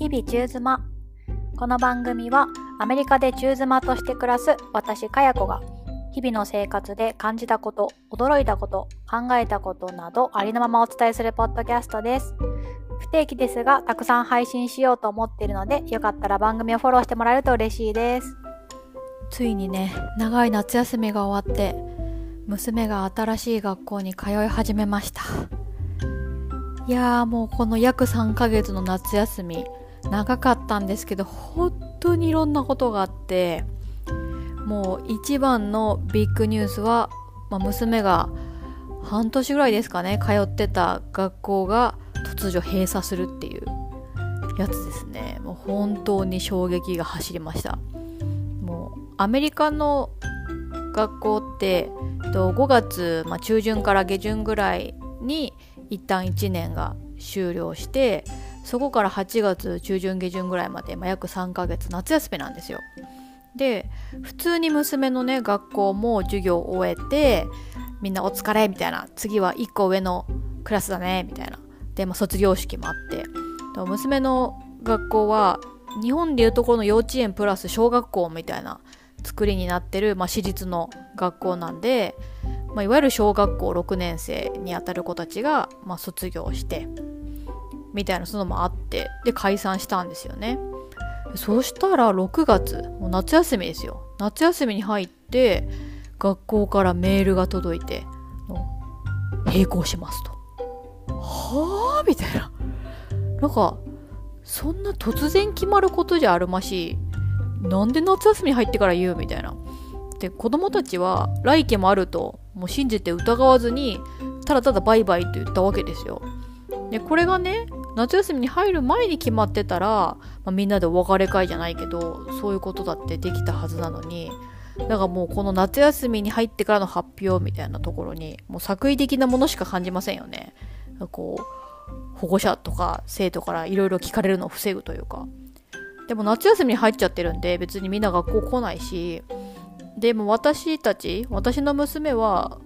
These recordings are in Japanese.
日々中妻。この番組はアメリカで中妻として暮らす私かやこが日々の生活で感じたこと、驚いたこと、考えたことなどありのままお伝えするポッドキャストです。不定期ですがたくさん配信しようと思っているので、よかったら番組をフォローしてもらえると嬉しいです。ついにね、長い夏休みが終わって娘が新しい学校に通い始めました。いやー、もうこの約3ヶ月の夏休み長かったんですけど、本当にいろんなことがあって、もう一番のビッグニュースは、娘が半年ぐらいですかね通ってた学校が突如閉鎖するっていうやつですね。もう本当に衝撃が走りました。もうアメリカの学校って5月、中旬から下旬ぐらいに一旦1年が終了して、そこから8月中旬下旬ぐらいまで、約3ヶ月夏休みなんですよ。で、普通に娘のね学校も授業を終えて、みんなお疲れみたいな、次は1個上のクラスだねみたいなで、卒業式もあって、娘の学校は日本でいうところの幼稚園プラス小学校みたいな作りになってる、私立の学校なんで、いわゆる小学校6年生にあたる子たちが、卒業してみたいな、そのもあって、で解散したんですよね。そしたら6月、もう夏休みですよ。夏休みに入って学校からメールが届いて、閉校しますと。はぁみたいな、なんかそんな突然決まることじゃあるましい、なんで夏休みに入ってから言うみたいな。で、子供たちは来期もあるともう信じて疑わずに、ただただバイバイと言ったわけですよ。で、これがね夏休みに入る前に決まってたら、みんなでお別れ会じゃないけど、そういうことだってできたはずなのに、だからもうこの夏休みに入ってからの発表みたいなところに、もう作為的なものしか感じませんよね。こう保護者とか生徒からいろいろ聞かれるのを防ぐというか。でも夏休みに入っちゃってるんで、別にみんな学校来ないし、でも私の娘は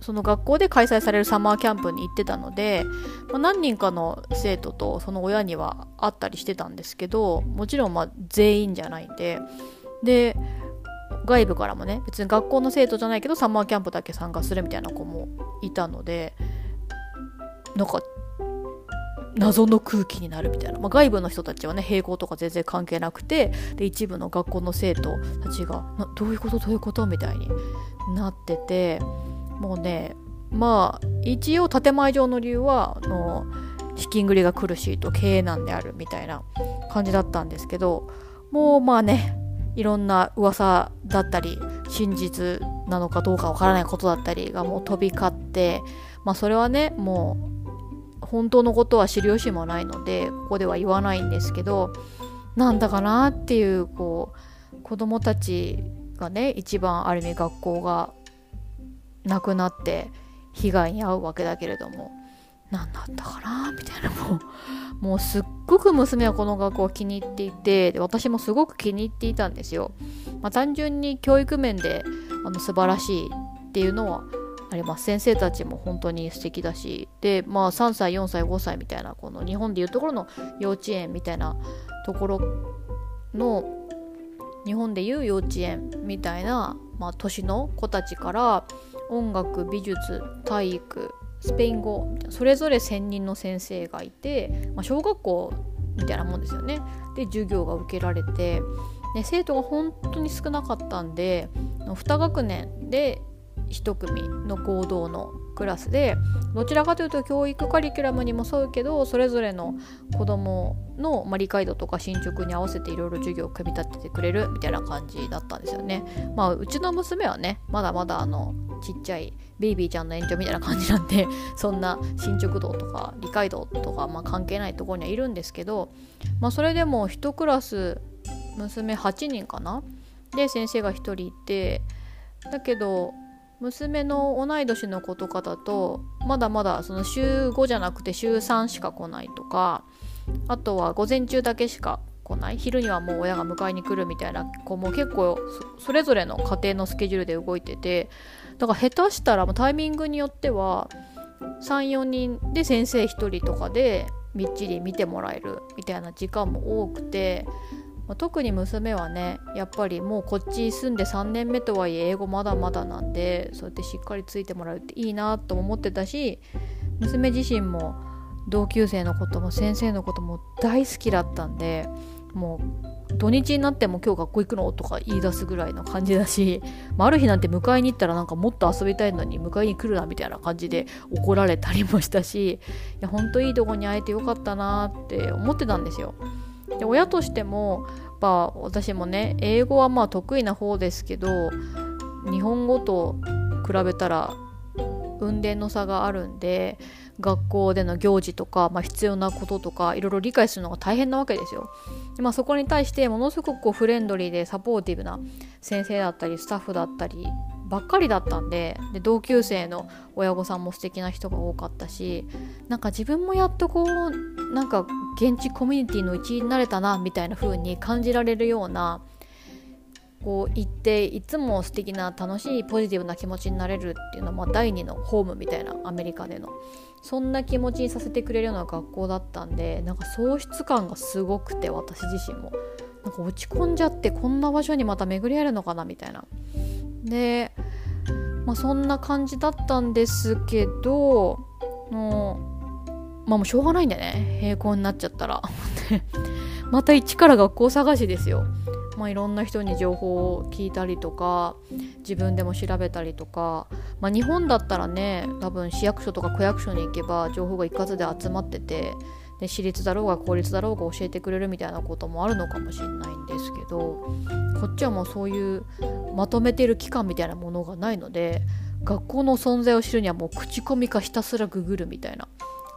その学校で開催されるサマーキャンプに行ってたので、何人かの生徒とその親には会ったりしてたんですけど、もちろん全員じゃないんで、で外部からもね、別に学校の生徒じゃないけどサマーキャンプだけ参加するみたいな子もいたので、なんか謎の空気になるみたいな、外部の人たちはね閉校とか全然関係なくて、で一部の学校の生徒たちがどういうことみたいになってて、もうね、一応建前上の理由は資金繰りが苦しいと経営難であるみたいな感じだったんですけど、もういろんな噂だったり真実なのかどうかわからないことだったりがもう飛び交って、それはねもう本当のことは知る由もないのでここでは言わないんですけど、なんだかなっていう、こう子供たちがね一番ある意味学校がなくなって被害に遭うわけだけれども、何だったかなみたいな、もうすっごく娘はこの学校を気に入っていて、で私もすごく気に入っていたんですよ。単純に教育面で素晴らしいっていうのはあります。先生たちも本当に素敵だし、で3歳4歳5歳みたいな、この日本でいうところの幼稚園みたいなところの、日本でいう幼稚園みたいな、年の子たちから音楽、美術、体育、スペイン語それぞれ専任の先生がいて、小学校みたいなもんですよね。で授業が受けられて、で生徒が本当に少なかったんで、2学年で1組の合同のクラスで、どちらかというと教育カリキュラムにも沿うけど、それぞれの子どもの理解度とか進捗に合わせていろいろ授業を組み立ててくれるみたいな感じだったんですよね。うちの娘はねまだまだちっちゃいベイビーちゃんの延長みたいな感じなんで、そんな進捗度とか理解度とか関係ないところにはいるんですけど、それでも1クラス娘8人かなで先生が1人いて、だけど娘の同い年の子とかだとまだまだその週5じゃなくて週3しか来ないとか、あとは午前中だけしか来ない、昼にはもう親が迎えに来るみたいな子も結構それぞれの家庭のスケジュールで動いてて、だから下手したらタイミングによっては 3,4 人で先生1人とかでみっちり見てもらえるみたいな時間も多くて、特に娘はね、やっぱりもうこっち住んで3年目とはいえ英語まだまだなんで、そうやってしっかりついてもらうっていいなと思ってたし、娘自身も同級生のことも先生のことも大好きだったんで、もう土日になっても今日学校行くのとか言い出すぐらいの感じだし、ある日なんて迎えに行ったらなんかもっと遊びたいのに迎えに来るなみたいな感じで怒られたりもしたし、いやほんといいとこに会えてよかったなって思ってたんですよ。で親としても私もね、英語は得意な方ですけど、日本語と比べたら雲泥の差があるんで、学校での行事とか、必要なこととかいろいろ理解するのが大変なわけですよ。で、そこに対してものすごくフレンドリーでサポーティブな先生だったりスタッフだったりばっかりだったん で同級生の親御さんも素敵な人が多かったし、なんか自分もやっとこうなんか現地コミュニティの一員になれたなみたいな風に感じられるような、こう行っていつも素敵な楽しいポジティブな気持ちになれるっていうのは、第二のホームみたいな、アメリカでのそんな気持ちにさせてくれるような学校だったんで、なんか喪失感がすごくて、私自身もなんか落ち込んじゃって、こんな場所にまた巡り合えるのかなみたいな。で、そんな感じだったんですけど、もうしょうがないんだよね、閉校になっちゃったらまた一から学校探しですよ。いろんな人に情報を聞いたりとか、自分でも調べたりとか、日本だったらね、多分市役所とか区役所に行けば情報が一括で集まってて、で私立だろうが公立だろうが教えてくれるみたいなこともあるのかもしれないんですけど、こっちはもうそういうまとめてる機関みたいなものがないので、学校の存在を知るにはもう口コミかひたすらググるみたいな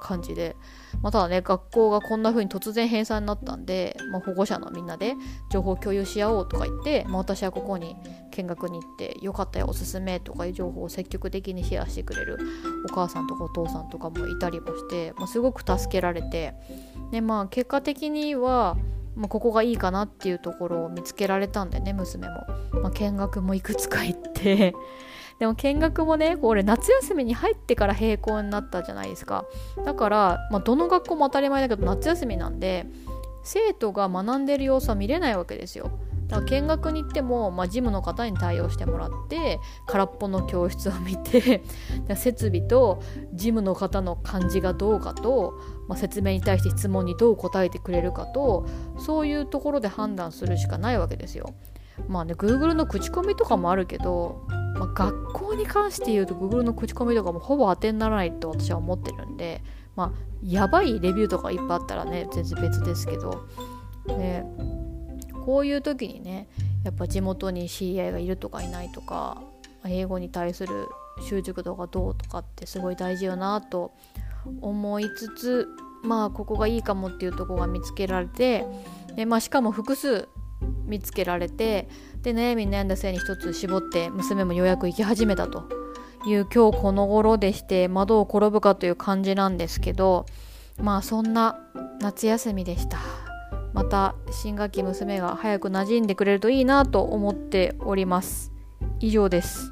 感じで、ただね、学校がこんな風に突然閉鎖になったんで、保護者のみんなで情報共有し合おうとか言って、私はここに見学に行ってよかったよおすすめとかいう情報を積極的にシェアしてくれるお母さんとかお父さんとかもいたりもして、すごく助けられて、で結果的には、ここがいいかなっていうところを見つけられたんでね、娘も、見学もいくつか行ってでも見学もね、これ夏休みに入ってから閉校になったじゃないですか。だから、どの学校も当たり前だけど夏休みなんで、生徒が学んでる様子は見れないわけですよ。だから見学に行っても、ジムの方に対応してもらって、空っぽの教室を見て設備とジムの方の感じがどうかと、説明に対して質問にどう答えてくれるかと、そういうところで判断するしかないわけですよ。Google の口コミとかもあるけど、学校に関して言うと Google の口コミとかもほぼ当てにならないと私は思ってるんで、やばいレビューとかいっぱいあったらね全然別ですけど、でこういう時にね、やっぱ地元に知り合いがいるとかいないとか、英語に対する習熟度がどうとかってすごい大事よなと思いつつ、ここがいいかもっていうところが見つけられて、でしかも複数見つけられて、で悩み悩んだ末に一つ絞って娘もようやく行き始めたという今日この頃でして、窓を転ぶかという感じなんですけど、そんな夏休みでした。また新学期娘が早く馴染んでくれるといいなと思っております。以上です。